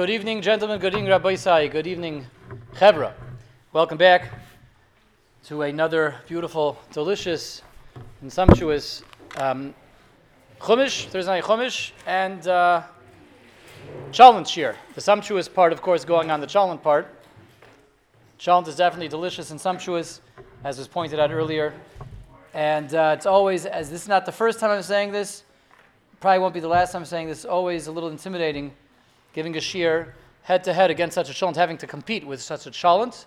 Good evening, gentlemen. Good evening, Rabbi Isai. Good evening, Chevra. Welcome back to another beautiful, delicious, and sumptuous Chumash, Thursday night Chumash, and chalent shiur. The sumptuous part, of course, going on the chalent part. Chalent is definitely delicious and sumptuous, as was pointed out earlier. And it's always, as this is not the first time I'm saying this, probably won't be the last time I'm saying this, always a little intimidating giving a shiur head-to-head against such a chalent, having to compete with such a chalent.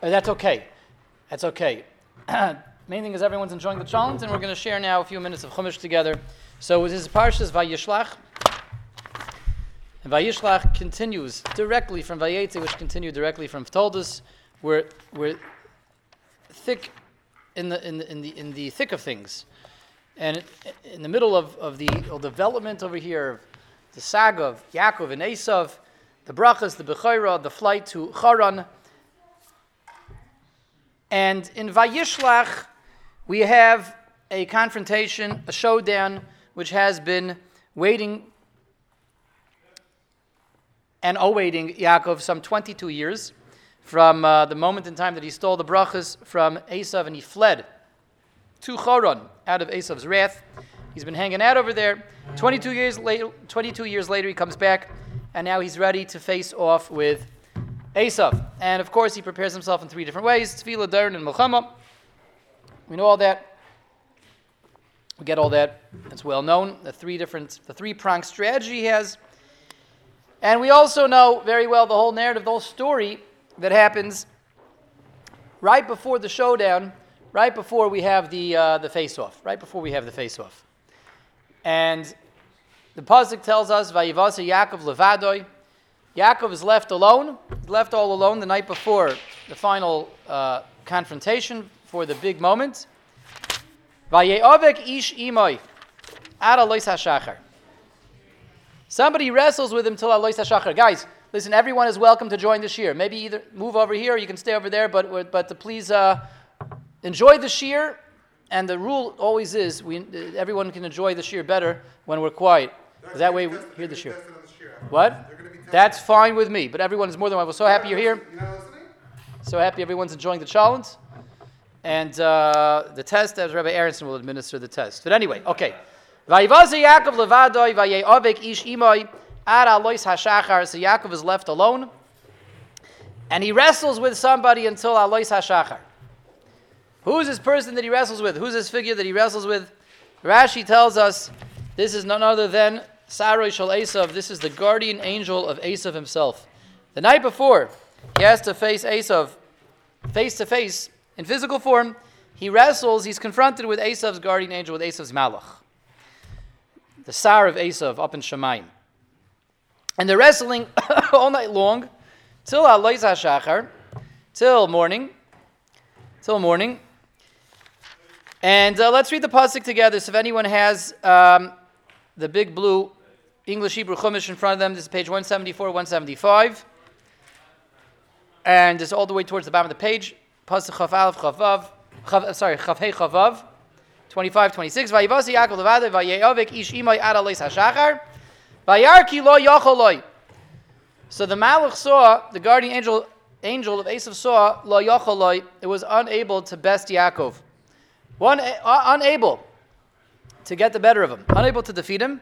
That's okay. That's okay. Main thing is everyone's enjoying the chalent, and we're going to share now a few minutes of Chumash together. So this is Parshas Vayishlach. And Vayishlach continues directly from Vayetze, which continued directly from Vtoldos. We're thick in the thick of things. And in the middle of the development over here, the saga of Yaakov and Esav, the brachas, the Bechorah, the flight to Choron. And in Vayishlach, we have a confrontation, a showdown, which has been waiting and awaiting Yaakov some 22 years from the moment in time that he stole the brachas from Esav and he fled to Choron out of Esav's wrath. He's been hanging out over there. 22 years later, he comes back, and now he's ready to face off with Esav. And of course, he prepares himself in three different ways: tefillah, daron, and milchama. We know all that. We get all that. It's well known. The three-pronged strategy he has. And we also know very well the whole narrative, the whole story that happens right before the showdown, right before we have the face-off, right before we have the face-off. And the pasuk tells us, "Vayivasa Yaakov levadoi." Yaakov is left alone. He's left all alone the night before the final confrontation for the big moment. Vayayovek ish imoi, ad alos hashachar. Somebody wrestles with him till alos hashachar. Guys, listen. Everyone is welcome to join the shiur. Maybe either move over here or you can stay over there. But to please enjoy the shiur. And the rule always is, everyone can enjoy the shiur better when we're quiet. That way we hear the shiur. What? That's fine with me, but everyone is more than welcome. So happy you're here. So happy everyone's enjoying the challenge. And the test, as Rabbi Aronson will administer the test. But anyway, okay. So Yaakov is left alone, and he wrestles with somebody until alos hashachar. Who's this person that he wrestles with? Who's this figure that he wrestles with? Rashi tells us this is none other than sar Rachel Esav. This is the guardian angel of Esav himself. The night before, he has to face Esav face to face in physical form. He wrestles. He's confronted with Esav's guardian angel, with Esav's malach, the sar of Esav up in Shemayim, and they're wrestling all night long till alos hashachar, till morning. And let's read the pasuk together. So if anyone has the big blue English Hebrew Chumash in front of them, this is page 174, 175. And it's all the way towards the bottom of the page. Pasuk Chavav, 25, 26. Vayivasa Yaakov levadoi, vayayovek ish imoi ad alos hashachar, vayarki lo yachol lo. So the malach saw, the guardian angel of Esav saw, lo yachol lo, it was unable to best Yaakov. Unable to get the better of him, unable to defeat him.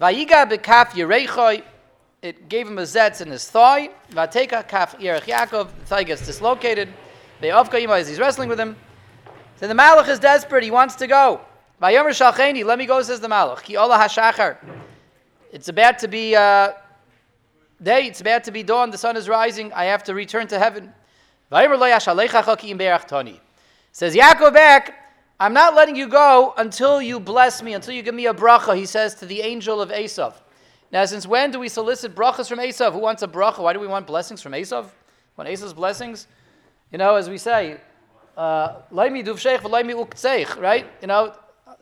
Vayiga bekaf yereichoi, it gave him a zetz in his thigh. Vateka kaf yerech Yaakov, the thigh gets dislocated. Ve'ovka imai, as he's wrestling with him. Then the malach is desperate, he wants to go. Vayomer shalcheni, let me go, says the malach. Ki ola hashachar, it's about to be day, it's about to be dawn, the sun is rising, I have to return to heaven. Vayomer lo yashalechacha ki im be'erach toni, says Yaakov back, I'm not letting you go until you bless me, until you give me a bracha, he says to the angel of Esav. Now, since when do we solicit brachas from Esav? Who wants a bracha? Why do we want blessings from Esav? Want Esav's blessings? You know, as we say, Laimi duvsheich v'laimi ukseich, right? You know,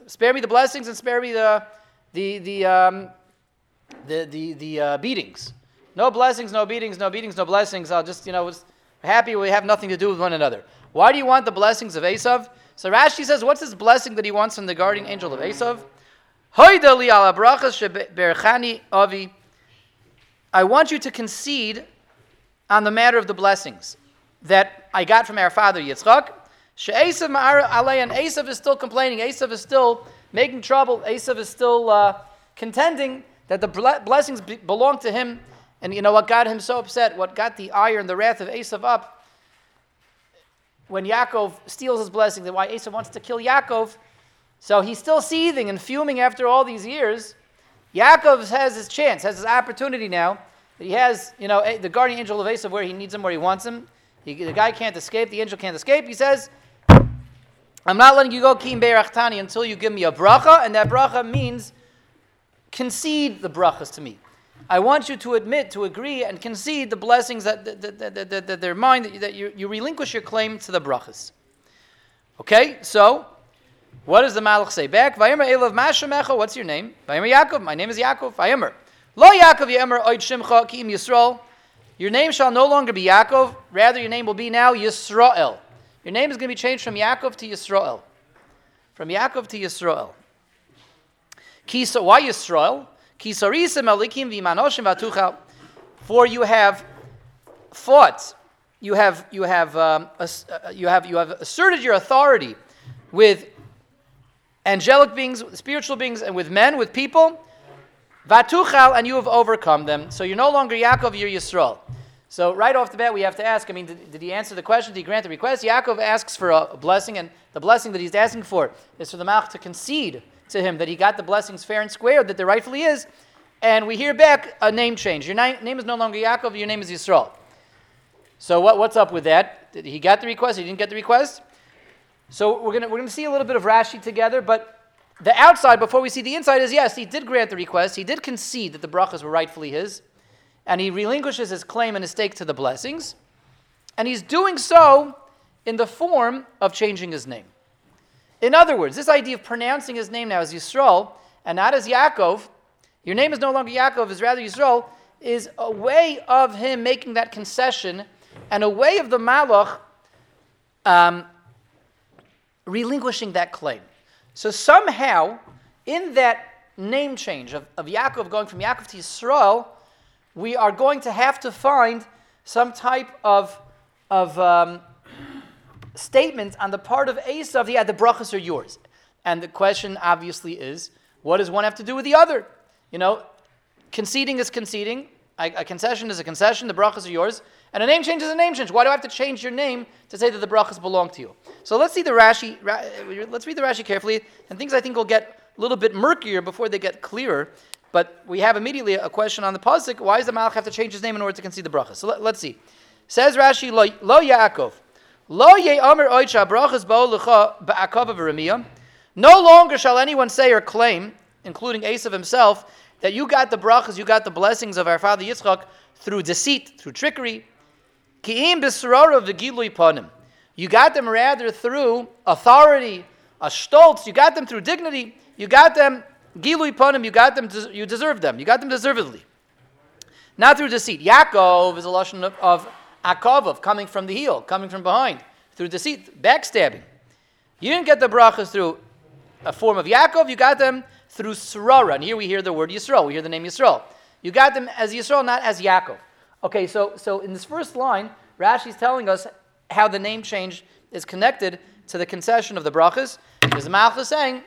spare me the blessings and spare me the beatings. No blessings, no beatings, no beatings, no blessings. I'll just, was happy we have nothing to do with one another. Why do you want the blessings of Esav? So Rashi says, what's this blessing that he wants from the guardian angel of Esav? I want you to concede on the matter of the blessings that I got from our father Yitzchak. She'esav ma'ara alein. Esav is still complaining. Esav is still making trouble. Esav is still contending that the blessings belong to him. And you know what got him so upset? What got the ire and the wrath of Esav up? When Yaakov steals his blessing, then why Esav wants to kill Yaakov. So he's still seething and fuming after all these years. Yaakov has his chance, has his opportunity now. He has, you know, the guardian angel of Esav where he needs him, where he wants him. The guy can't escape, the angel can't escape. He says, I'm not letting you go, Kim Beirachtani, until you give me a bracha, and that bracha means concede the brachas to me. I want you to admit, to agree, and concede the blessings that they're mine, that you relinquish your claim to the brachas. Okay, so what does the malach say back? Vayomer Elav Mashemecha, what's your name? Vayomer Yaakov, my name is Yaakov. Vayomer Lo Yaakov Yemer Oid Shimcha Ki'im Yisrael. Your name shall no longer be Yaakov, rather your name will be now Yisrael. Your name is going to be changed from Yaakov to Yisrael. From Yaakov to Yisrael. Kisa, why Yisrael? For you have fought, you have asserted your authority with angelic beings, spiritual beings, and with men, with people. Vatuchal, and you have overcome them. So you're no longer Yaakov, you're Yisrael. So right off the bat, we have to ask. I mean, did he answer the question? Did he grant the request? Yaakov asks for a blessing, and the blessing that he's asking for is for the Malach to concede to him that he got the blessings fair and square, that there rightfully is, and we hear back a name change. Your name is no longer Yaakov, your name is Yisrael. So what's up with that? Did he got the request? He didn't get the request? So we're gonna see a little bit of Rashi together, but the outside, before we see the inside, is yes, he did grant the request, he did concede that the brachas were rightfully his, and he relinquishes his claim and his stake to the blessings, and he's doing so in the form of changing his name. In other words, this idea of pronouncing his name now as Yisrael and not as Yaakov, your name is no longer Yaakov, is rather Yisrael, is a way of him making that concession and a way of the Malach relinquishing that claim. So somehow, in that name change of Yaakov, going from Yaakov to Yisrael, we are going to have to find some type of statement on the part of Esav, the brachas are yours. And the question obviously is, what does one have to do with the other? You know, conceding is conceding. A concession is a concession. The brachas are yours. And a name change is a name change. Why do I have to change your name to say that the brachas belong to you? So let's see the Rashi. Let's read the Rashi carefully. And things I think will get a little bit murkier before they get clearer. But we have immediately a question on the pasuk. Why does the malach have to change his name in order to concede the brachas? So let's see. Says Rashi, Lo Yaakov. No longer shall anyone say or claim, including Esav himself, that you got the brachas, you got the blessings of our father Yitzchak through deceit, through trickery. You got them rather through authority, a stolz. You got them through dignity. You got them, you deserved them. You got them deservedly. Not through deceit. Yaakov is a lashon of Akavov, coming from the heel, coming from behind, through deceit, backstabbing. You didn't get the brachas through a form of Yaakov, you got them through srara. And here we hear the word Yisrael, we hear the name Yisrael. You got them as Yisrael, not as Yaakov. Okay, so in this first line, Rashi's telling us how the name change is connected to the concession of the brachas. Because the Malach is saying,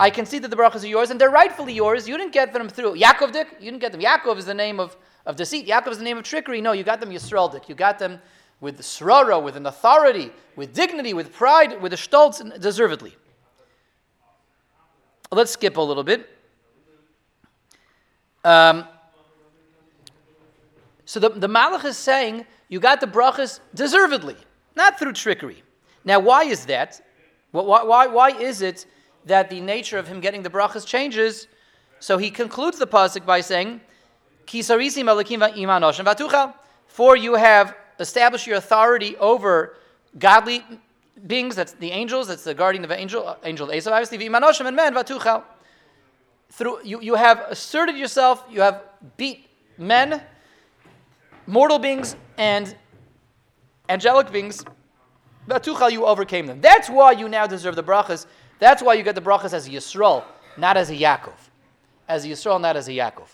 I concede that the brachas are yours, and they're rightfully yours. You didn't get them through Yaakov, Dick. You didn't get them. Yaakov is the name of deceit. Yaakov is the name of trickery. No, you got them Yisraeldik. You got them with srara, with an authority, with dignity, with pride, with a stolz, deservedly. Let's skip a little bit. So the Malach is saying, you got the brachas deservedly, not through trickery. Now, why is that? Why is it that the nature of him getting the brachas changes? So he concludes the pasuk by saying, for you have established your authority over godly beings, that's the angels, that's the guardian of angel Esav, obviously, v'imanoshim and men, v'atuchal. Through you have asserted yourself, you have beat men, mortal beings, and angelic beings, v'atuchal, you overcame them. That's why you now deserve the brachas. That's why you get the brachas as a Yisrael, not as a Yaakov. As a Yisrael, not as a Yaakov.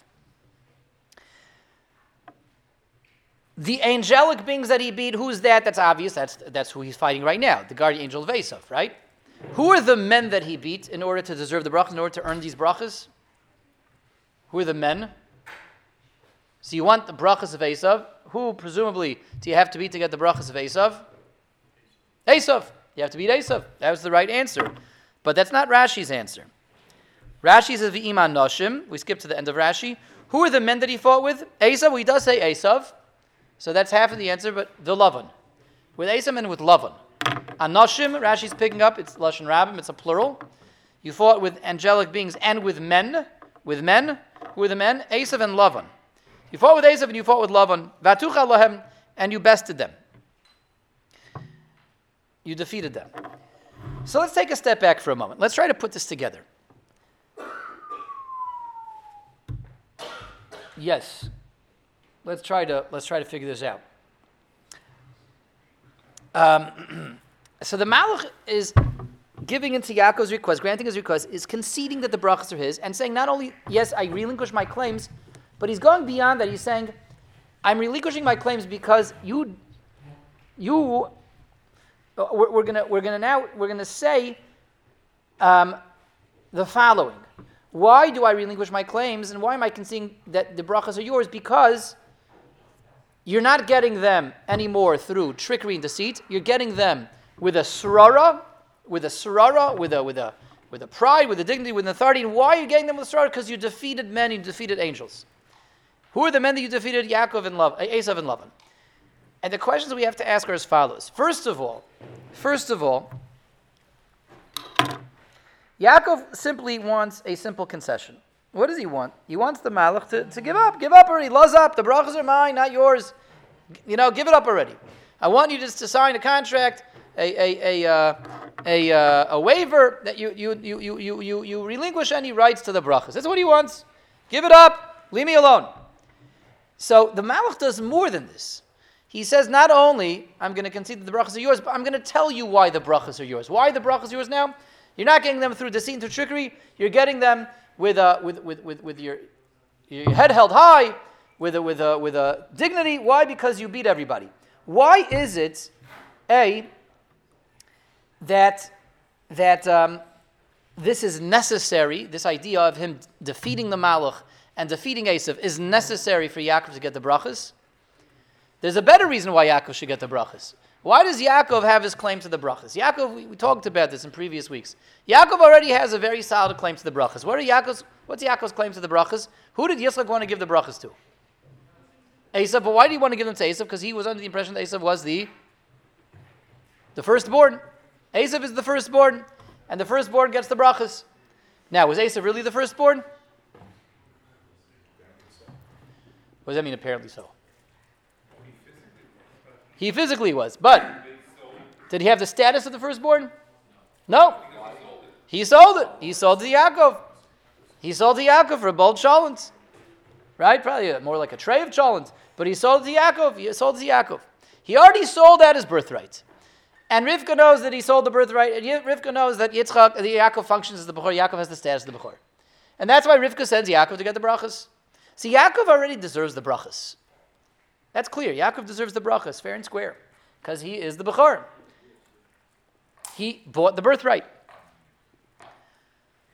The angelic beings that he beat, who's that? That's obvious. That's who he's fighting right now, the guardian angel of Esav, right? Who are the men that he beat in order to deserve the brachas, in order to earn these brachas? Who are the men? So you want the brachas of Esav. Who, presumably, do you have to beat to get the brachas of Esav? Esav. You have to beat Esav. That was the right answer. But that's not Rashi's answer. Rashi says, V'iman Noshim. We skip to the end of Rashi. Who are the men that he fought with? Esav. He does say Esav. So that's half of the answer, but the Lavan. With Esav and with Lavan. Anoshim, Rashi's picking up, it's Lashon Rabim, it's a plural. You fought with angelic beings and with men. With men. Who are the men? Esav and Lavan. You fought with Esav and you fought with Lavan. Vatucha lahem, and you bested them. You defeated them. So let's take a step back for a moment. Let's try to put this together. Yes. Let's try to figure this out. So the malach is giving into Yaakov's request, granting his request, is conceding that the brachas are his, and saying not only, yes, I relinquish my claims, but he's going beyond that. He's saying, I'm relinquishing my claims because we're gonna say the following. Why do I relinquish my claims, and why am I conceding that the brachas are yours? Because you're not getting them anymore through trickery and deceit. You're getting them with a srara, with a pride, with a dignity, with an authority. And why are you getting them with srara? Because you defeated men, you defeated angels. Who are the men that you defeated? Yaakov and Esav and Lavan. And the questions we have to ask are as follows. First of all, Yaakov simply wants a simple concession. What does he want? He wants the malach to give up already, luz up, the brachas are mine, not yours. Give it up already. I want you just to sign a contract, a waiver that you relinquish any rights to the brachas. That's what he wants. Give it up, leave me alone. So the malach does more than this. He says, not only I'm going to concede that the brachas are yours, but I'm going to tell you why the brachas are yours. Why the brachas are yours now? You're not getting them through deceit and through trickery. You're getting them with your head held high, with a dignity. Why? Because you beat everybody. Why is it, that this is necessary? This idea of him defeating the malach and defeating Esav is necessary for Yaakov to get the brachas. There's a better reason why Yaakov should get the brachas. Why does Yaakov have his claim to the brachas? Yaakov, we talked about this in previous weeks. Yaakov already has a very solid claim to the brachas. What's Yaakov's claim to the brachas? Who did Yitzchak want to give the brachas to? Esav. But why did he want to give them to Esav? Because he was under the impression that Esav was the firstborn. Esav is the firstborn, and the firstborn gets the brachas. Now, was Esav really the firstborn? What does that mean, apparently so? He physically was, but did he have the status of the firstborn? No. He sold it. He sold to Yaakov. He sold to Yaakov for a bold chalent. Right? Probably more like a tray of chalent. But he sold to Yaakov. He already sold out his birthright. And Rivka knows that he sold the birthright. And Rivka knows that Yaakov functions as the Bechor. Yaakov has the status of the Bechor. And that's why Rivka sends Yaakov to get the brachas. See, Yaakov already deserves the brachas. That's clear. Yaakov deserves the brachas, fair and square, because he is the Bechor. He bought the birthright.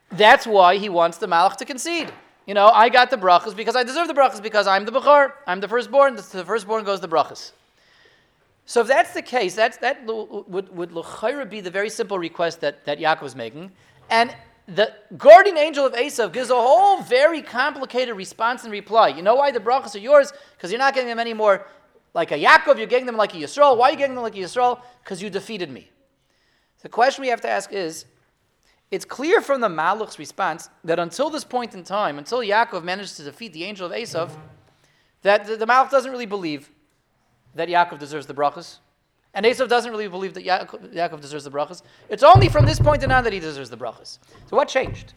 That's why he wants the malach to concede. I got the brachas because I deserve the brachas because I'm the Bechor. I'm the firstborn. To the firstborn goes the brachas. So if that's the case, that would l'chayra be the very simple request that Yaakov is making. And the guardian angel of Esav gives a whole very complicated response and reply. You know why the brachas are yours? Because you're not getting them anymore like a Yaakov, you're getting them like a Yisrael. Why are you getting them like a Yisrael? Because you defeated me. The question we have to ask is, it's clear from the malach's response that until this point in time, until Yaakov managed to defeat the angel of Esav, that the malach doesn't really believe that Yaakov deserves the brachas. And Esav doesn't really believe that Yaakov deserves the brachas. It's only from this point on that he deserves the brachas. So what changed?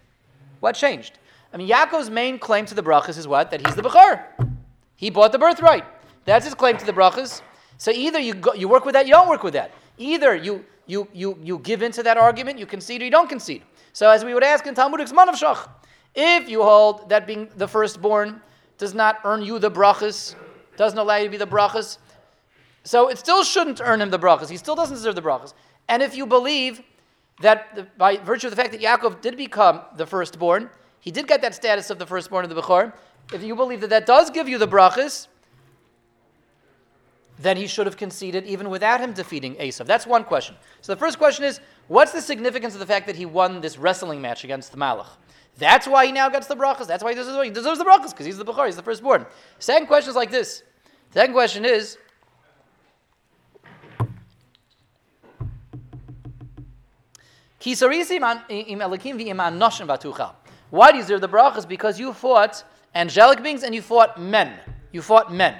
Yaakov's main claim to the brachas is what? That he's the Bechor. He bought the birthright. That's his claim to the brachas. So either you work with that, you don't work with that. Either you give into that argument, you concede, or you don't concede. So as we would ask in Talmudic's Manavshach, if you hold that being the firstborn does not earn you the brachas, doesn't allow you to be the brachas. So it still shouldn't earn him the brachas. He still doesn't deserve the brachas. And if you believe that by virtue of the fact that Yaakov did become the firstborn, he did get that status of the firstborn of the Bechor, if you believe that that does give you the brachas, then he should have conceded even without him defeating Esav. That's one question. So the first question is, what's the significance of the fact that he won this wrestling match against the malach? That's why he now gets the brachas. That's why he deserves the brachas, because he's the Bechor, he's the firstborn. Second question is like this. The second question is, why do you deserve the brachas? Because you fought angelic beings and you fought men. You fought men.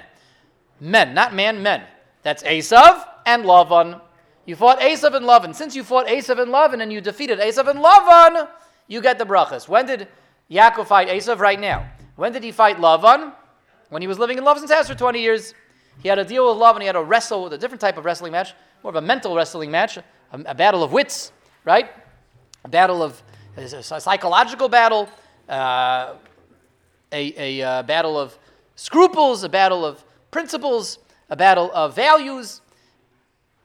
Men, not man, men. That's Esav and Lavan. You fought Esav and Lavan. Since you fought Esav and Lavan and you defeated Esav and Lavan, you get the brachas. When did Yaakov fight Esav? Right now. When did he fight Lavan? When he was living in Lavan's house for 20 years. He had a deal with Lavan. He had to wrestle with a different type of wrestling match, more of a mental wrestling match, a battle of wits. Right? A psychological battle, a battle of scruples, a battle of principles, a battle of values.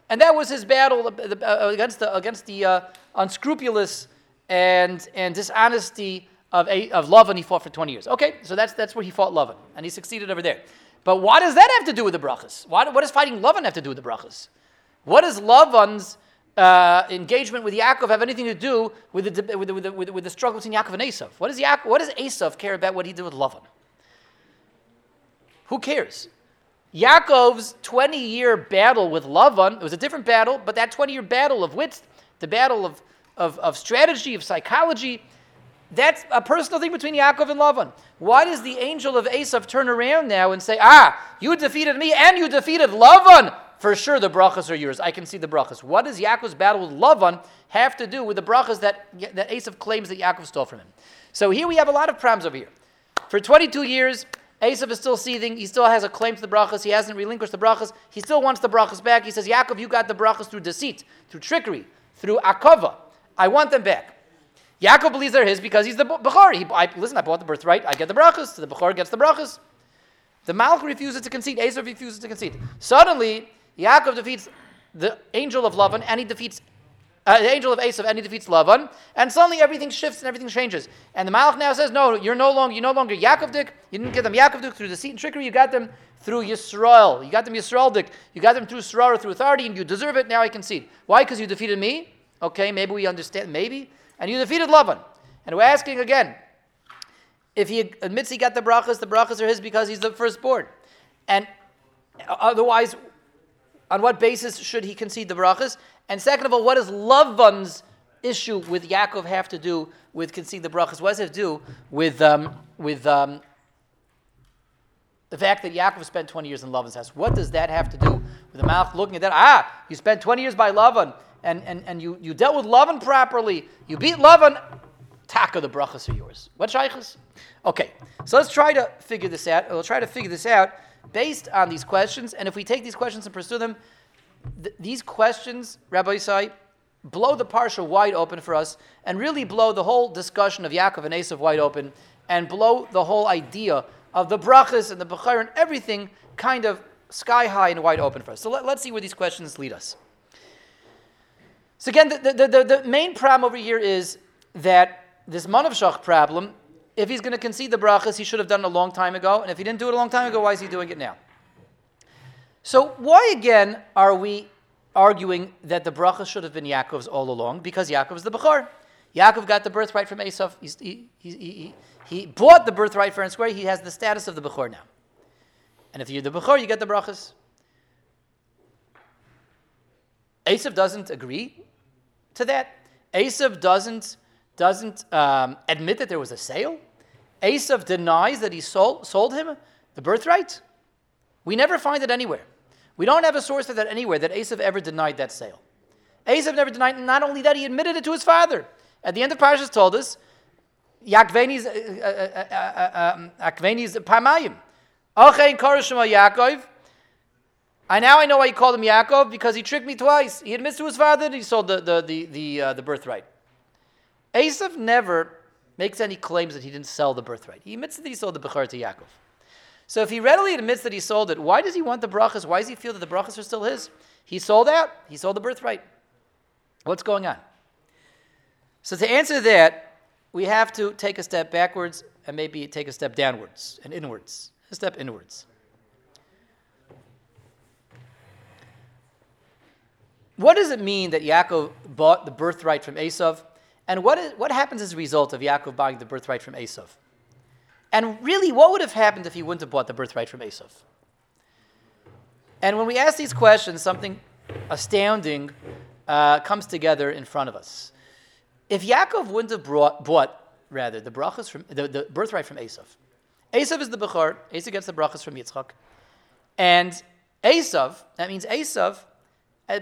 And that was his battle against the unscrupulous and dishonesty of Lavan. He fought for 20 years. Okay, so that's where he fought Lavan, and he succeeded over there. But what does that have to do with the brachas? What does fighting Lavan have to do with the brachas? What does Lavan's engagement with Yaakov have anything to do with the struggle between Yaakov and Esav? What does Esav care about what he did with Lavan? Who cares? Yaakov's 20-year battle with Lavan, it was a different battle, but that 20-year battle of wits, the battle of strategy, of psychology, that's a personal thing between Yaakov and Lavan. Why does the angel of Esav turn around now and say, you defeated me and you defeated Lavan? For sure, the brachas are yours. I can see the brachas. What does Yaakov's battle with Lavan have to do with the brachas that Esav claims that Yaakov stole from him? So here we have a lot of problems over here. For 22 years, Esav is still seething. He still has a claim to the brachas. He hasn't relinquished the brachas. He still wants the brachas back. He says, Yaakov, you got the brachas through deceit, through trickery, through akava. I want them back. Yaakov believes they're his because he's the Bechor. I bought the birthright. I get the brachas. The Bechor gets the brachas. The malach refuses to concede. Esav refuses to concede. Suddenly, Yaakov defeats the angel of Lavan, and he defeats the angel of Esav, and he defeats Lavan, and suddenly everything shifts and everything changes. And the malach now says, "No, you're no longer Yaakovdik. You didn't get them Yaakovdik through deceit and trickery. You got them through Yisrael. You got them Yisraeldik. You got them through srara, through authority, and you deserve it. Now I concede. Why? Because you defeated me. Okay, maybe we understand. Maybe, and you defeated Lavan. And we're asking again, if he admits he got the brachas are his because he's the firstborn, and otherwise." On what basis should he concede the brachas? And second of all, what does Lavan's issue with Yaakov have to do with conceding the brachas? What does it have to do with the fact that Yaakov spent 20 years in Lavan's house? What does that have to do with the malach looking at that? You spent 20 years by Lavan, and you dealt with Lavan properly. You beat Lavan. Taka, the brachas are yours. What shaychus? Okay, so let's try to figure this out. We'll try to figure this out based on these questions, and if we take these questions and pursue them, these questions, Rabbi Yisai, blow the parsha wide open for us, and really blow the whole discussion of Yaakov and Esav wide open, and blow the whole idea of the brachas and the Bechor and everything kind of sky high and wide open for us. So let's see where these questions lead us. So again, the main problem over here is that this manavshach problem, if he's going to concede the brachas, he should have done it a long time ago. And if he didn't do it a long time ago, why is he doing it now? So why again are we arguing that the brachas should have been Yaakov's all along? Because Yaakov is the Bechor. Yaakov got the birthright from Esav. He bought the birthright fair and square. He has the status of the Bechor now. And if you're the Bechor, you get the brachas. Esav doesn't agree to that. Esav doesn't admit that there was a sale. Esav denies that he sold him the birthright. We never find it anywhere. We don't have a source for that anywhere, that Esav ever denied that sale. Esav never denied, and not only that, he admitted it to his father. At the end of Parshas told us, Akveni's Pamayim. Achein Korishma Yaakov. Now I know why he called him Yaakov, because he tricked me twice. He admits to his father that he sold the birthright. Esav never makes any claims that he didn't sell the birthright. He admits that he sold the Bechor to Yaakov. So if he readily admits that he sold it, why does he want the brachas? Why does he feel that the brachas are still his? He sold out. He sold the birthright. What's going on? So to answer that, we have to take a step backwards and maybe take a step downwards and inwards. A step inwards. What does it mean that Yaakov bought the birthright from Esav? And what happens as a result of Yaakov buying the birthright from Esav? And really, what would have happened if he wouldn't have bought the birthright from Esav? And when we ask these questions, something astounding comes together in front of us. If Yaakov wouldn't have bought the brachas from the birthright from Esav, Esav is the Bechor. Esav gets the brachas from Yitzchak, and Esav. That means Esav,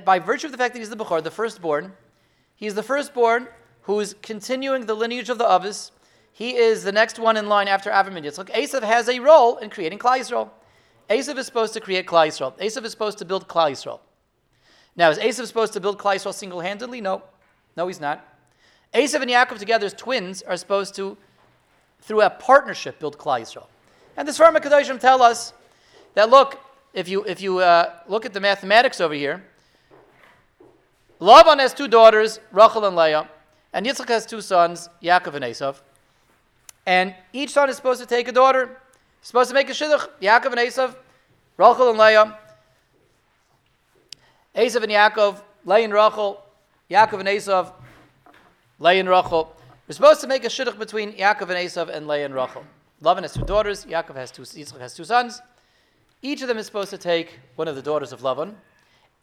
by virtue of the fact that he's the Bechor, the firstborn, he's the firstborn who is continuing the lineage of the Avos. He is the next one in line after Avraham and Yitzchak. Esav has a role in creating Klal Yisrael. Esav is supposed to create Klal Yisrael. Esav is supposed to build Klal Yisrael. Now, is Esav supposed to build Klal Yisrael single-handedly? No, he's not. Esav and Yaakov together as twins are supposed to, through a partnership, build Klal Yisrael. And the Sfarim HaKadoshim tell us that, look, if you look at the mathematics over here, Lavan has two daughters, Rachel and Leah, and Yitzchak has two sons, Yaakov and Esav. And each son is supposed to take a daughter, supposed to make a shidduch, Yaakov and Esav, Rachel and Leah, Esav and Yaakov, Leah and Rachel, Yaakov and Esav, Leah and Rachel. We're supposed to make a shidduch between Yaakov and Esav and Leah and Rachel. Lavan has two daughters, Yaakov has two, Yitzchak has two sons. Each of them is supposed to take one of the daughters of Lavan.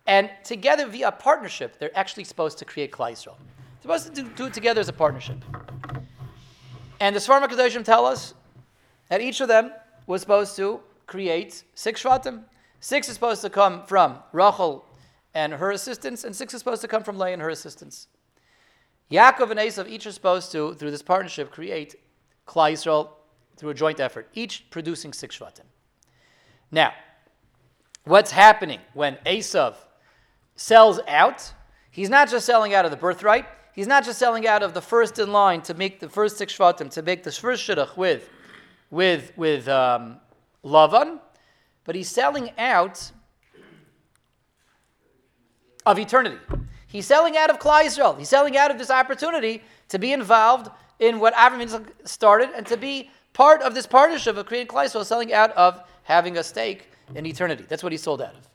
And together, via partnership, they're actually supposed to create Klal Yisrael. They're supposed to do it together as a partnership. And the Sfarim HaKadoshim tell us that each of them was supposed to create 6 shvatim. 6 is supposed to come from Rachel and her assistants, and 6 is supposed to come from Leah and her assistants. Yaakov and Esav each are supposed to, through this partnership, create Klal Yisrael through a joint effort, each producing 6 shvatim. Now, what's happening when Esav sells out? He's not just selling out of the birthright. He's not just selling out of the first in line to make the first 6 shvatim, to make the first shidduch with Lavan, but he's selling out of eternity. He's selling out of Klal Yisrael. He's selling out of this opportunity to be involved in what Avraham started and to be part of this partnership of creating Klal Yisrael, selling out of having a stake in eternity. That's what he sold out of.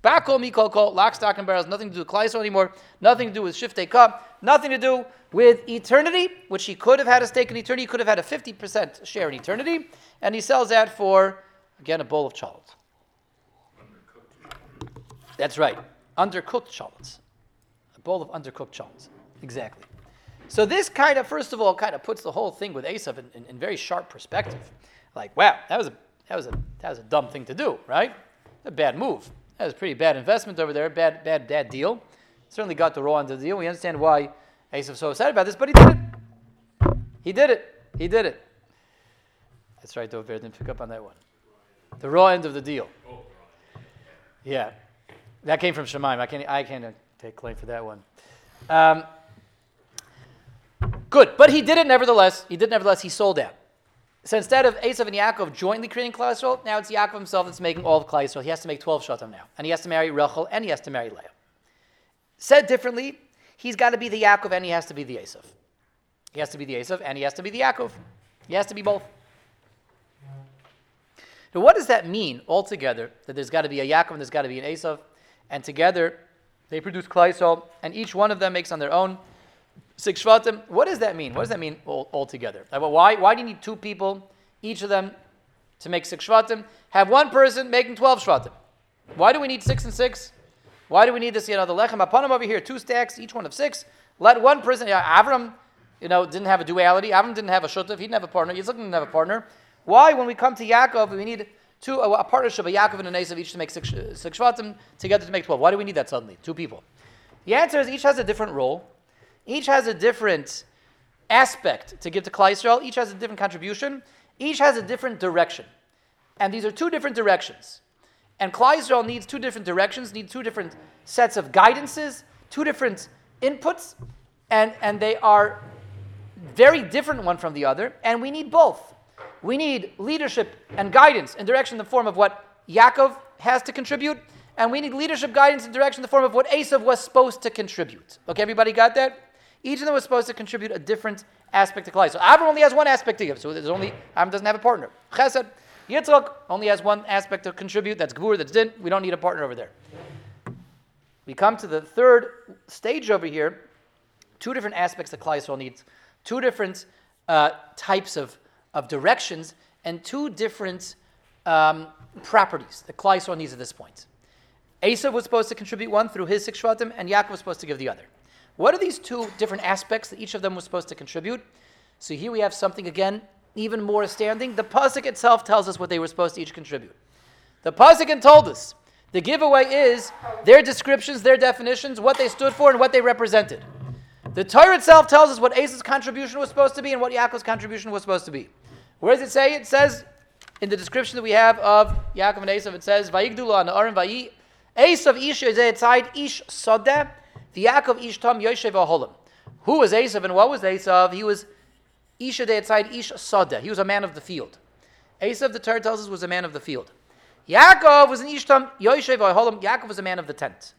Bako, Miko, Kol, lock, stock, and barrels, nothing to do with Klal Yisrael anymore, nothing to do with Shiftei Kap, nothing to do with eternity, which he could have had a stake in eternity, he could have had a 50% share in eternity, and he sells that for, again, a bowl of chalent. That's right, undercooked chalent. A bowl of undercooked chalent, exactly. So this kind of, first of all, kind of puts the whole thing with Esav in very sharp perspective. Like, wow, that was a dumb thing to do, right? A bad move. That was a pretty bad investment over there, bad deal. Certainly got the raw end of the deal. We understand why Esav was so upset about this, but he did it. He did it. That's right, though, Bear didn't pick up on that one. The raw end of the deal. Yeah. That came from Shemayim. I can't take claim for that one. Good, but he did it nevertheless. He sold out. So instead of Esav and Yaakov jointly creating Klal Yisrael, now it's Yaakov himself that's making all of Klal Yisrael. He has to make 12 shvatim now. And he has to marry Rachel, and he has to marry Leah. Said differently, he's got to be the Yaakov, and he has to be the Esav. He has to be the Esav, and he has to be the Yaakov. He has to be both. Now what does that mean altogether, that there's got to be a Yaakov and there's got to be an Esav, and together they produce Klal Yisrael, and each one of them makes on their own 6 shvatim. What does that mean? What does that mean altogether? Why do you need 2 people, each of them, to make 6 shvatim? Have one person making 12 shvatim. Why do we need 6 and 6? Why do we need this? The lechem apanim over here, 2 stacks, each one of 6. Let one person. Avram, didn't have a duality. Avram didn't have a shutuf. He didn't have a partner. Yitzchak didn't have a partner. Why, when we come to Yaakov, we need a partnership, a Yaakov and an Esav, each to make 6 shvatim together to make 12? Why do we need that suddenly? 2 people. The answer is each has a different role. Each has a different aspect to give to Klal Yisrael. Each has a different contribution. Each has a different direction. And these are 2 different directions. And Klal Yisrael needs 2 different directions, needs 2 different sets of guidances, 2 different inputs, and they are very different one from the other, and we need both. we need leadership and guidance and direction in the form of what Yaakov has to contribute, and we need leadership, guidance, and direction in the form of what Esav was supposed to contribute. Okay, everybody got that? Each of them was supposed to contribute a different aspect to Klal. So Avraham only has one aspect to give, so there's only Avraham doesn't have a partner. Chesed. Yitzchak only has one aspect to contribute, that's Gvur, that's Din. We don't need a partner over there. We come to the third stage over here. Two different aspects that Klal Yisrael needs, two different types of directions, and two different properties that Klal Yisrael needs at this point. Esav was supposed to contribute one through his 6 shvatim, and Yaakov was supposed to give the other. What are these two different aspects that each of them was supposed to contribute? So here we have something, again, even more astounding. The pasuk itself tells us what they were supposed to each contribute. The pasuk told us. The giveaway is their descriptions, their definitions, what they stood for, and what they represented. The Torah itself tells us what Esav's contribution was supposed to be and what Yaakov's contribution was supposed to be. Where does it say? It says in the description that we have of Yaakov and Esav, it says, Vayigdu lo ha'na'arim vayi, Esav ish yozeh tzayid ish sadeh, v'Yaakov ish tam yoshev ha'holam. Who was Esav and what was Esav? He was ish yozeh tzayid ish sadeh. He was a man of the field. Esav, the Torah tells us, was a man of the field. Yaakov was an ish tam yoshev ha'holam. Yaakov was a man of the tent.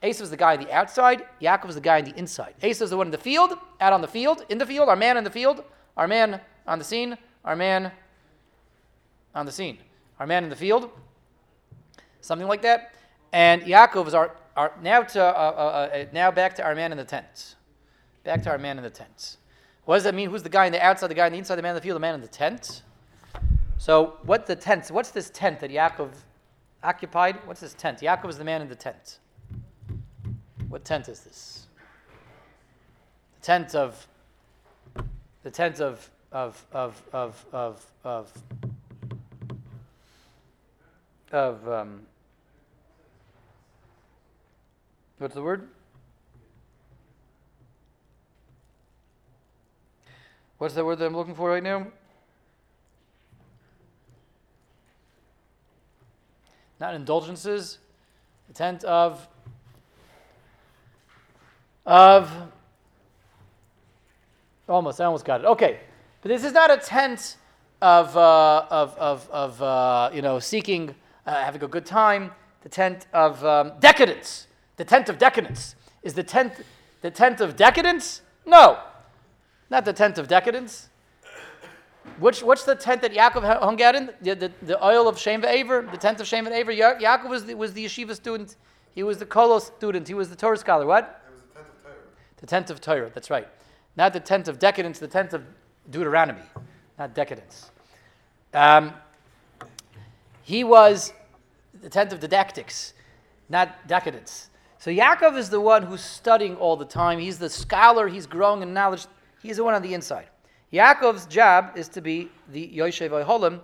Esav is the guy on the outside. Yaakov is the guy on the inside. Esav is the one in the field, out on the field, in the field, our man in the field, our man on the scene, our man on the scene, our man in the field, something like that. And Yaakov is now back to our man in the tent. Back to our man in the tent. What does that mean? Who's the guy on the outside, the guy on the inside, the man in the field, the man in the tent? So what's this tent that Yaakov occupied? What's this tent? Yaakov is the man in the tent. What tent is this? The tent of what's the word? What's the word that I'm looking for right now? Not indulgences. The tent of I almost got it. Okay, but this is not a tent seeking, having a good time. The tent of decadence. The tent of decadence is the tent of decadence. No, not the tent of decadence. What's the tent that Yaakov hung out in? The oil of Shem v'Ever. The tent of Shem v'Ever. Yaakov was the yeshiva student. He was the kollel student. He was the Torah scholar. What? The tent of Torah, that's right. Not the tent of decadence, the tent of Deuteronomy, not decadence. He was the tent of didactics, not decadence. So Yaakov is the one who's studying all the time. He's the scholar, he's growing in knowledge. He's the one on the inside. Yaakov's job is to be the Yoshev Oiholim.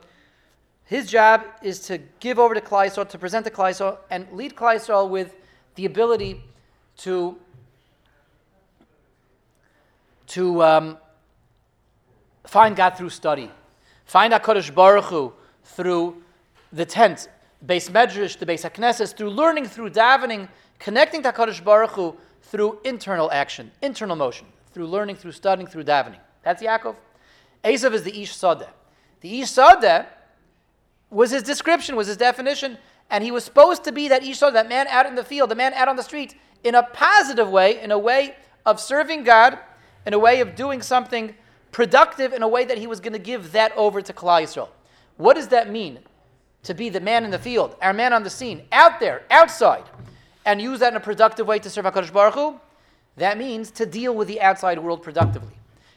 His job is to give over to Klal Yisrael, to present to Klal Yisrael, and lead Klal Yisrael with the ability to find God through study, find HaKadosh Baruch Hu through the tent, Beis Medrash, the Beis HaKnesses, through learning, through davening, connecting to HaKadosh Baruch Hu through internal action, internal motion, through learning, through studying, through davening. That's Yaakov. Esav is the Ish Sadeh. The Ish Sadeh was his description, was his definition, and he was supposed to be that Ish Sadeh, that man out in the field, the man out on the street, in a positive way, in a way of serving God, in a way of doing something productive, in a way that he was going to give that over to Klal Yisrael. What does that mean? To be the man in the field, our man on the scene, out there, outside, and use that in a productive way to serve HaKadosh Baruch Hu? That means to deal with the outside world productively.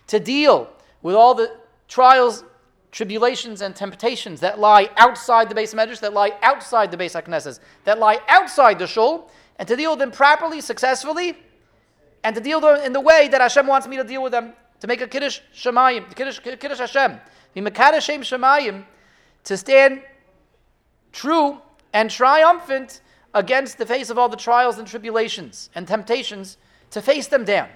To deal with all the trials, tribulations, and temptations that lie outside the Beis Medrash, that lie outside the Beis HaKnesses, that lie outside the Shul, and to deal with them properly, successfully, and to deal with them in the way that Hashem wants me to deal with them, to make a Kiddush Shemayim, Kiddush Hashem, to stand true and triumphant against the face of all the trials and tribulations and temptations, to face them down.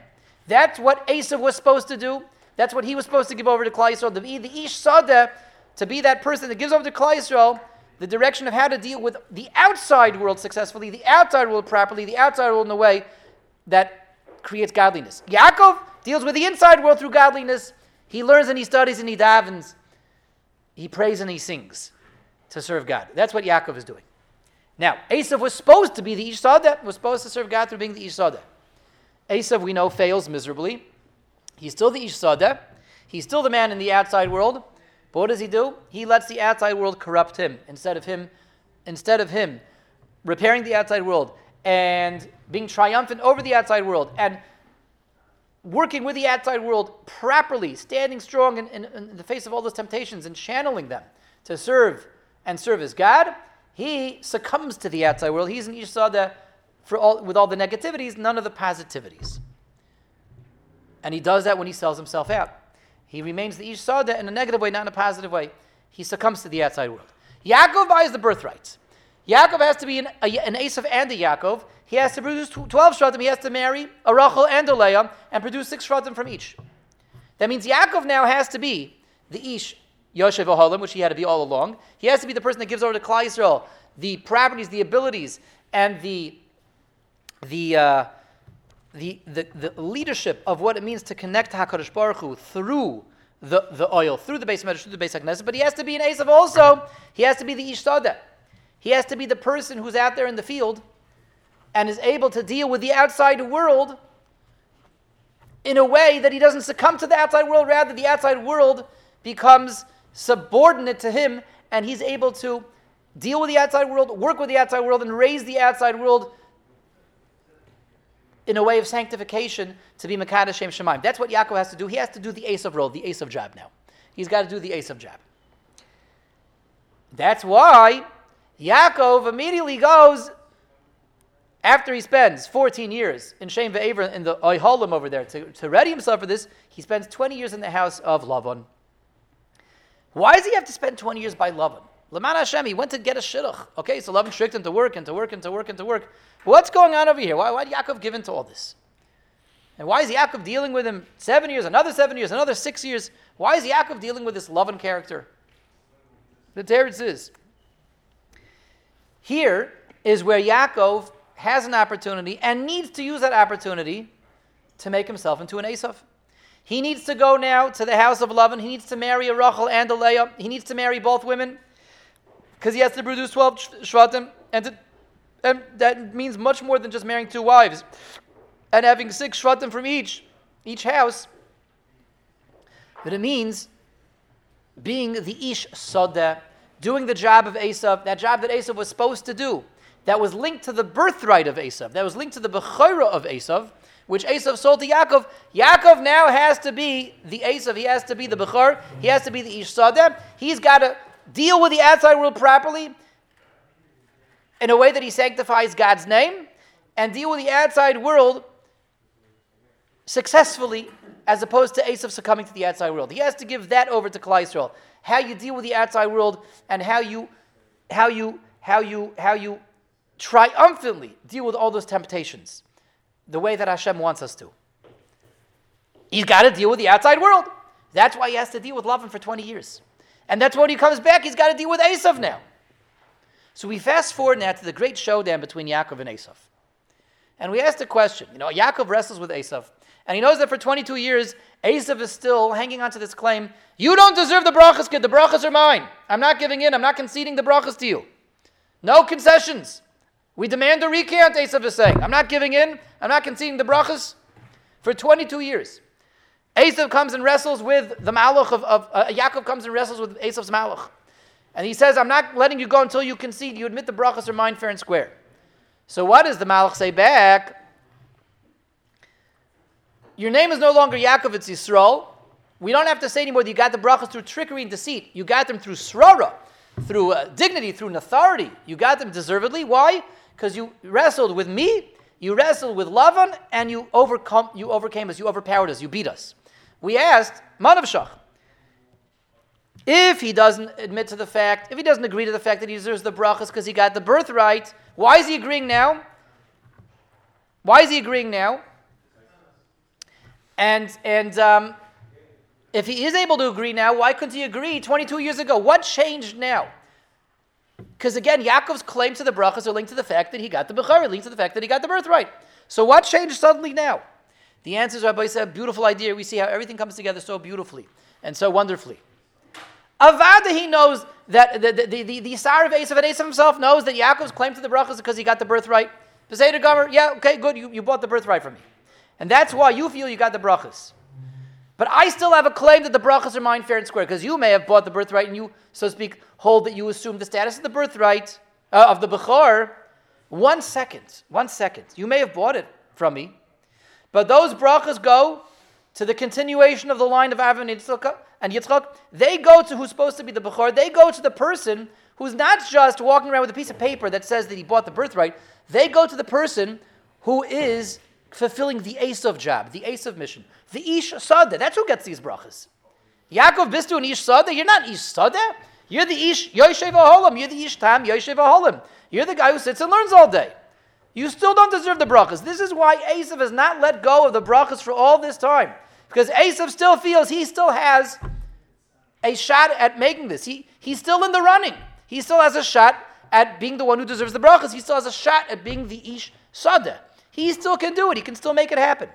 That's what Esav was supposed to do. That's what he was supposed to give over to Klal Yisrael, to be the Ish Sadeh, to be that person that gives over to Klal Yisrael the direction of how to deal with the outside world successfully, the outside world properly, the outside world in a way that creates godliness. Yaakov deals with the inside world through godliness. He learns and he studies and he davens. He prays and he sings to serve God. That's what Yaakov is doing. Now, Esav was supposed to be the Ish Sadeh, was supposed to serve God through being the Ish Sadeh. Esav, we know, fails miserably. He's still the Ish Sadeh. He's still the man in the outside world. But what does he do? He lets the outside world corrupt him. Instead of him repairing the outside world and being triumphant over the outside world and working with the outside world properly, standing strong in the face of all those temptations and channeling them to serve and serve as God, he succumbs to the outside world. He's an Ish Sadeh with all the negativities, none of the positivities. And he does that when he sells himself out. He remains the Ish Sadeh in a negative way, not in a positive way. He succumbs to the outside world. Yaakov buys the birthright. Yaakov has to be an Esav and a Yaakov. He has to produce 12 shvatim. He has to marry a Rachel and a Leah and produce 6 shvatim from each. That means Yaakov now has to be the Ish Yoshev Ohalim, which he had to be all along. He has to be the person that gives over to Klal Yisrael the properties, the abilities, and the leadership of what it means to connect to HaKadosh Baruch Hu through the oil, through the Beis Medrash, through the Beis HaKnesset. But he has to be an Esav also. He has to be the Ish Sadeh. He has to be the person who's out there in the field and is able to deal with the outside world in a way that he doesn't succumb to the outside world. Rather, the outside world becomes subordinate to him, and he's able to deal with the outside world, work with the outside world, and raise the outside world in a way of sanctification to be Mekadosh Shem Shemayim. That's what Yaakov has to do. He has to do the Esav role, the Esav job now. He's got to do the Esav job. That's why Yaakov immediately goes, after he spends 14 years in Shem v'Ever, in the Oiholim over there, to ready himself for this, he spends 20 years in the house of Lavan. Why does he have to spend 20 years by Lavan? L'man Hashem, he went to get a shidduch. Okay, so Lavan tricked him to work and to work and to work and to work. What's going on over here? Why did Yaakov give in to all this? And why is Yaakov dealing with him 7 years, another 7 years, another 6 years? Why is Yaakov dealing with this Lavan character? The difference is, here is where Yaakov has an opportunity and needs to use that opportunity to make himself into an Esav. He needs to go now to the house of Lavan. He needs to marry a Rachel and a Leah. He needs to marry both women because he has to produce 12 shvatim. And that means much more than just marrying 2 wives and having 6 shvatim from each house. But it means being the Ish Sadeh, doing the job of Esav, that job that Esav was supposed to do, that was linked to the birthright of Esav, that was linked to the Bechorah of Esav, which Esav sold to Yaakov. Yaakov now has to be the Esav. He has to be the Bechor. He has to be the Ish Sadeh. He's got to deal with the outside world properly in a way that he sanctifies God's name and deal with the outside world successfully as opposed to Esav succumbing to the outside world. He has to give that over to Klal Yisrael. How you deal with the outside world and how you triumphantly deal with all those temptations the way that Hashem wants us to. He's got to deal with the outside world. That's why he has to deal with Lavan for 20 years. And that's why when he comes back, he's got to deal with Esav now. So we fast forward now to the great showdown between Yaakov and Esav. And we ask the question, Yaakov wrestles with Esav. And he knows that for 22 years, Esav is still hanging on to this claim, you don't deserve the brachas, kid. The brachas are mine. I'm not giving in. I'm not conceding the brachas to you. No concessions. We demand a recount, Esav is saying. I'm not giving in. I'm not conceding the brachas. For 22 years, Esav comes and wrestles with the malach of Yaakov comes and wrestles with Esav's malach. And he says, I'm not letting you go until you concede. You admit the brachas are mine fair and square. So what does the malach say back? Your name is no longer Yaakov, it's Yisrael. We don't have to say anymore that you got the brachas through trickery and deceit. You got them through srara, through dignity, through an authority. You got them deservedly. Why? Because you wrestled with me, you wrestled with Lavan, and you overcame us, you overpowered us, you beat us. We asked, Manavshach, if he doesn't admit to the fact, if he doesn't agree to the fact that he deserves the brachas because he got the birthright, why is he agreeing now? And if he is able to agree now, why couldn't he agree 22 years ago? What changed now? Because again, Yaakov's claim to the brachas are linked to the fact that he got the Bechorah, linked to the fact that he got the birthright. So what changed suddenly now? The answer is, Rabbi said, beautiful idea. We see how everything comes together so beautifully and so wonderfully. Avada, he knows that the sar of Esav, and Esav himself knows that Yaakov's claim to the brachas is because he got the birthright. Peseder Gomer, yeah, okay, good, you bought the birthright from me. And that's why you feel you got the brachas. But I still have a claim that the brachas are mine fair and square, because you may have bought the birthright and you, so to speak, hold that you assume the status of the birthright, of the Bechor. One second. You may have bought it from me, but those brachas go to the continuation of the line of Avraham and Yitzchak. They go to who's supposed to be the Bechor. They go to the person who's not just walking around with a piece of paper that says that he bought the birthright. They go to the person who is fulfilling the Esav job, the Esav mission, the Ish Sadeh. That's who gets these brachas. Yaakov Bistu and Ish Sadeh. You're not Ish Sadeh. You're the Ish Yoshev Aholim. You're the Ish Tam Yoshev Aholim. You're the guy who sits and learns all day. You still don't deserve the brachas. This is why Esav has not let go of the brachas for all this time, because Esav still feels he still has a shot at making this. He's still in the running. He still has a shot at being the one who deserves the brachas. He still has a shot at being the Ish Sadeh. He still can do it. He can still make it happen.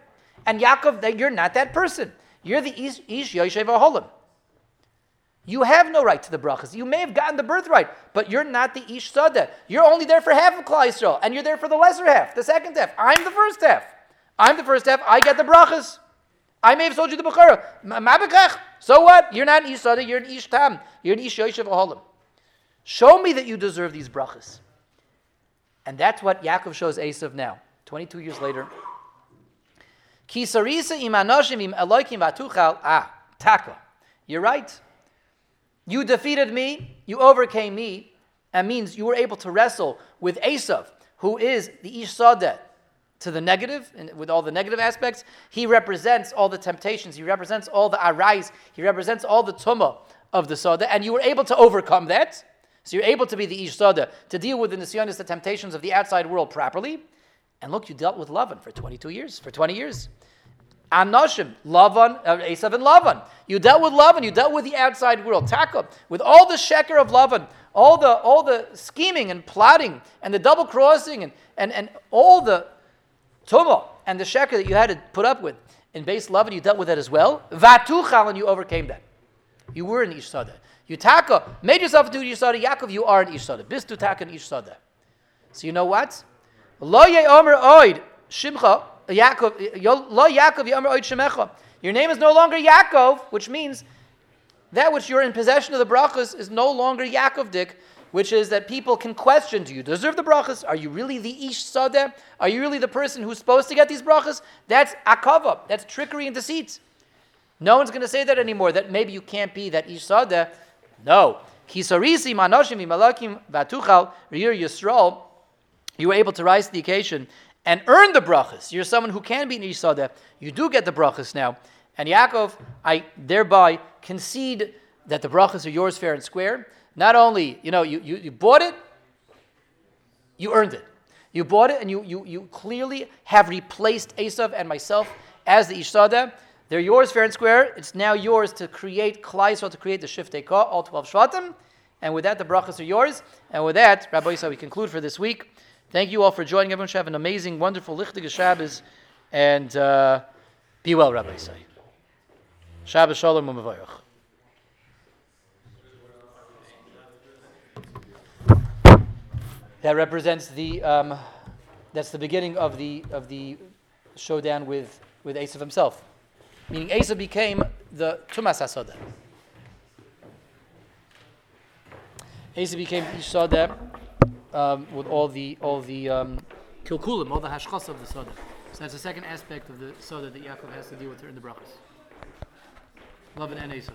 And Yaakov, you're not that person. You're the Ish Yoshev Aholim. You have no right to the brachas. You may have gotten the birthright, but you're not the Ish Sadeh. You're only there for half of Klal Yisrael, and you're there for the lesser half, the second half. I'm the first half. I get the brachas. I may have sold you the Bechorah. So what? You're not an Ish Sadeh. You're an Ish Tam. You're an Ish Yoshev Aholim. Show me that you deserve these brachas. And that's what Yaakov shows Esav now, 22 years later. Ki sarisa im anoshim im elokim vatuchal. Ah, takla. You're right. You defeated me, you overcame me, and means you were able to wrestle with Esav, who is the Ish Sadeh, to the negative, and with all the negative aspects. He represents all the temptations, he represents all the arais, he represents all the tumah of the Sadeh, and you were able to overcome that. So you're able to be the Ish Sadeh, to deal with the nisyonis, the temptations of the outside world properly. And look, you dealt with Lavan for 20 years. Anoshim, Lavan, Esav and Lavan. You dealt with Lavan, you dealt with the outside world. Takla, with all the sheker of Lavan, all the scheming and plotting and the double crossing and all the tumah and the sheker that you had to put up with. In base Lavan, you dealt with that as well. Vatuchal, and you overcame that. You were an Ish Sadeh. You takla, made yourself into Ish Sadeh. Yaakov, you are an Ish Sadeh. Bistu takan Ish Sadeh. So you know what? Lo yeomer oid shimcha. Yaakov, your name is no longer Yaakov, which means that which you're in possession of the brachas is no longer Yaakovdik, which is that people can question, do you deserve the brachas? Are you really the Ish Sadeh? Are you really the person who's supposed to get these brachas? That's akava, that's trickery and deceit. No one's going to say that anymore, that maybe you can't be that Ish Sadeh. No. You were able to rise to the occasion and earn the brachas. You're someone who can be an Ish Sadeh. You do get the brachas now. And Yaakov, I thereby concede that the brachas are yours fair and square. Not only, you bought it, you earned it. You bought it, and you clearly have replaced Esav and myself as the Ish Sadeh. They're yours fair and square. It's now yours to create Klal Yisrael, to create the Shiftei Ka, all 12 shvatim. And with that, the brachas are yours. And with that, Rabbi Yisrael, we conclude for this week. Thank you all for joining. Everyone should have an amazing, wonderful Lichtige Shabbos, and be well, Rabbi Yisai. Shabbos Shalom U'Mevoyach. That represents that's the beginning of the showdown with Esav himself, meaning Esav became the Tumas HaSodeh. Esav became Ish Sadeh. With all the kilkulim, all the hashchas of the Sadeh. So that's the second aspect of the Sadeh that Yaakov has to deal with in the brachas. Lavan and Esav.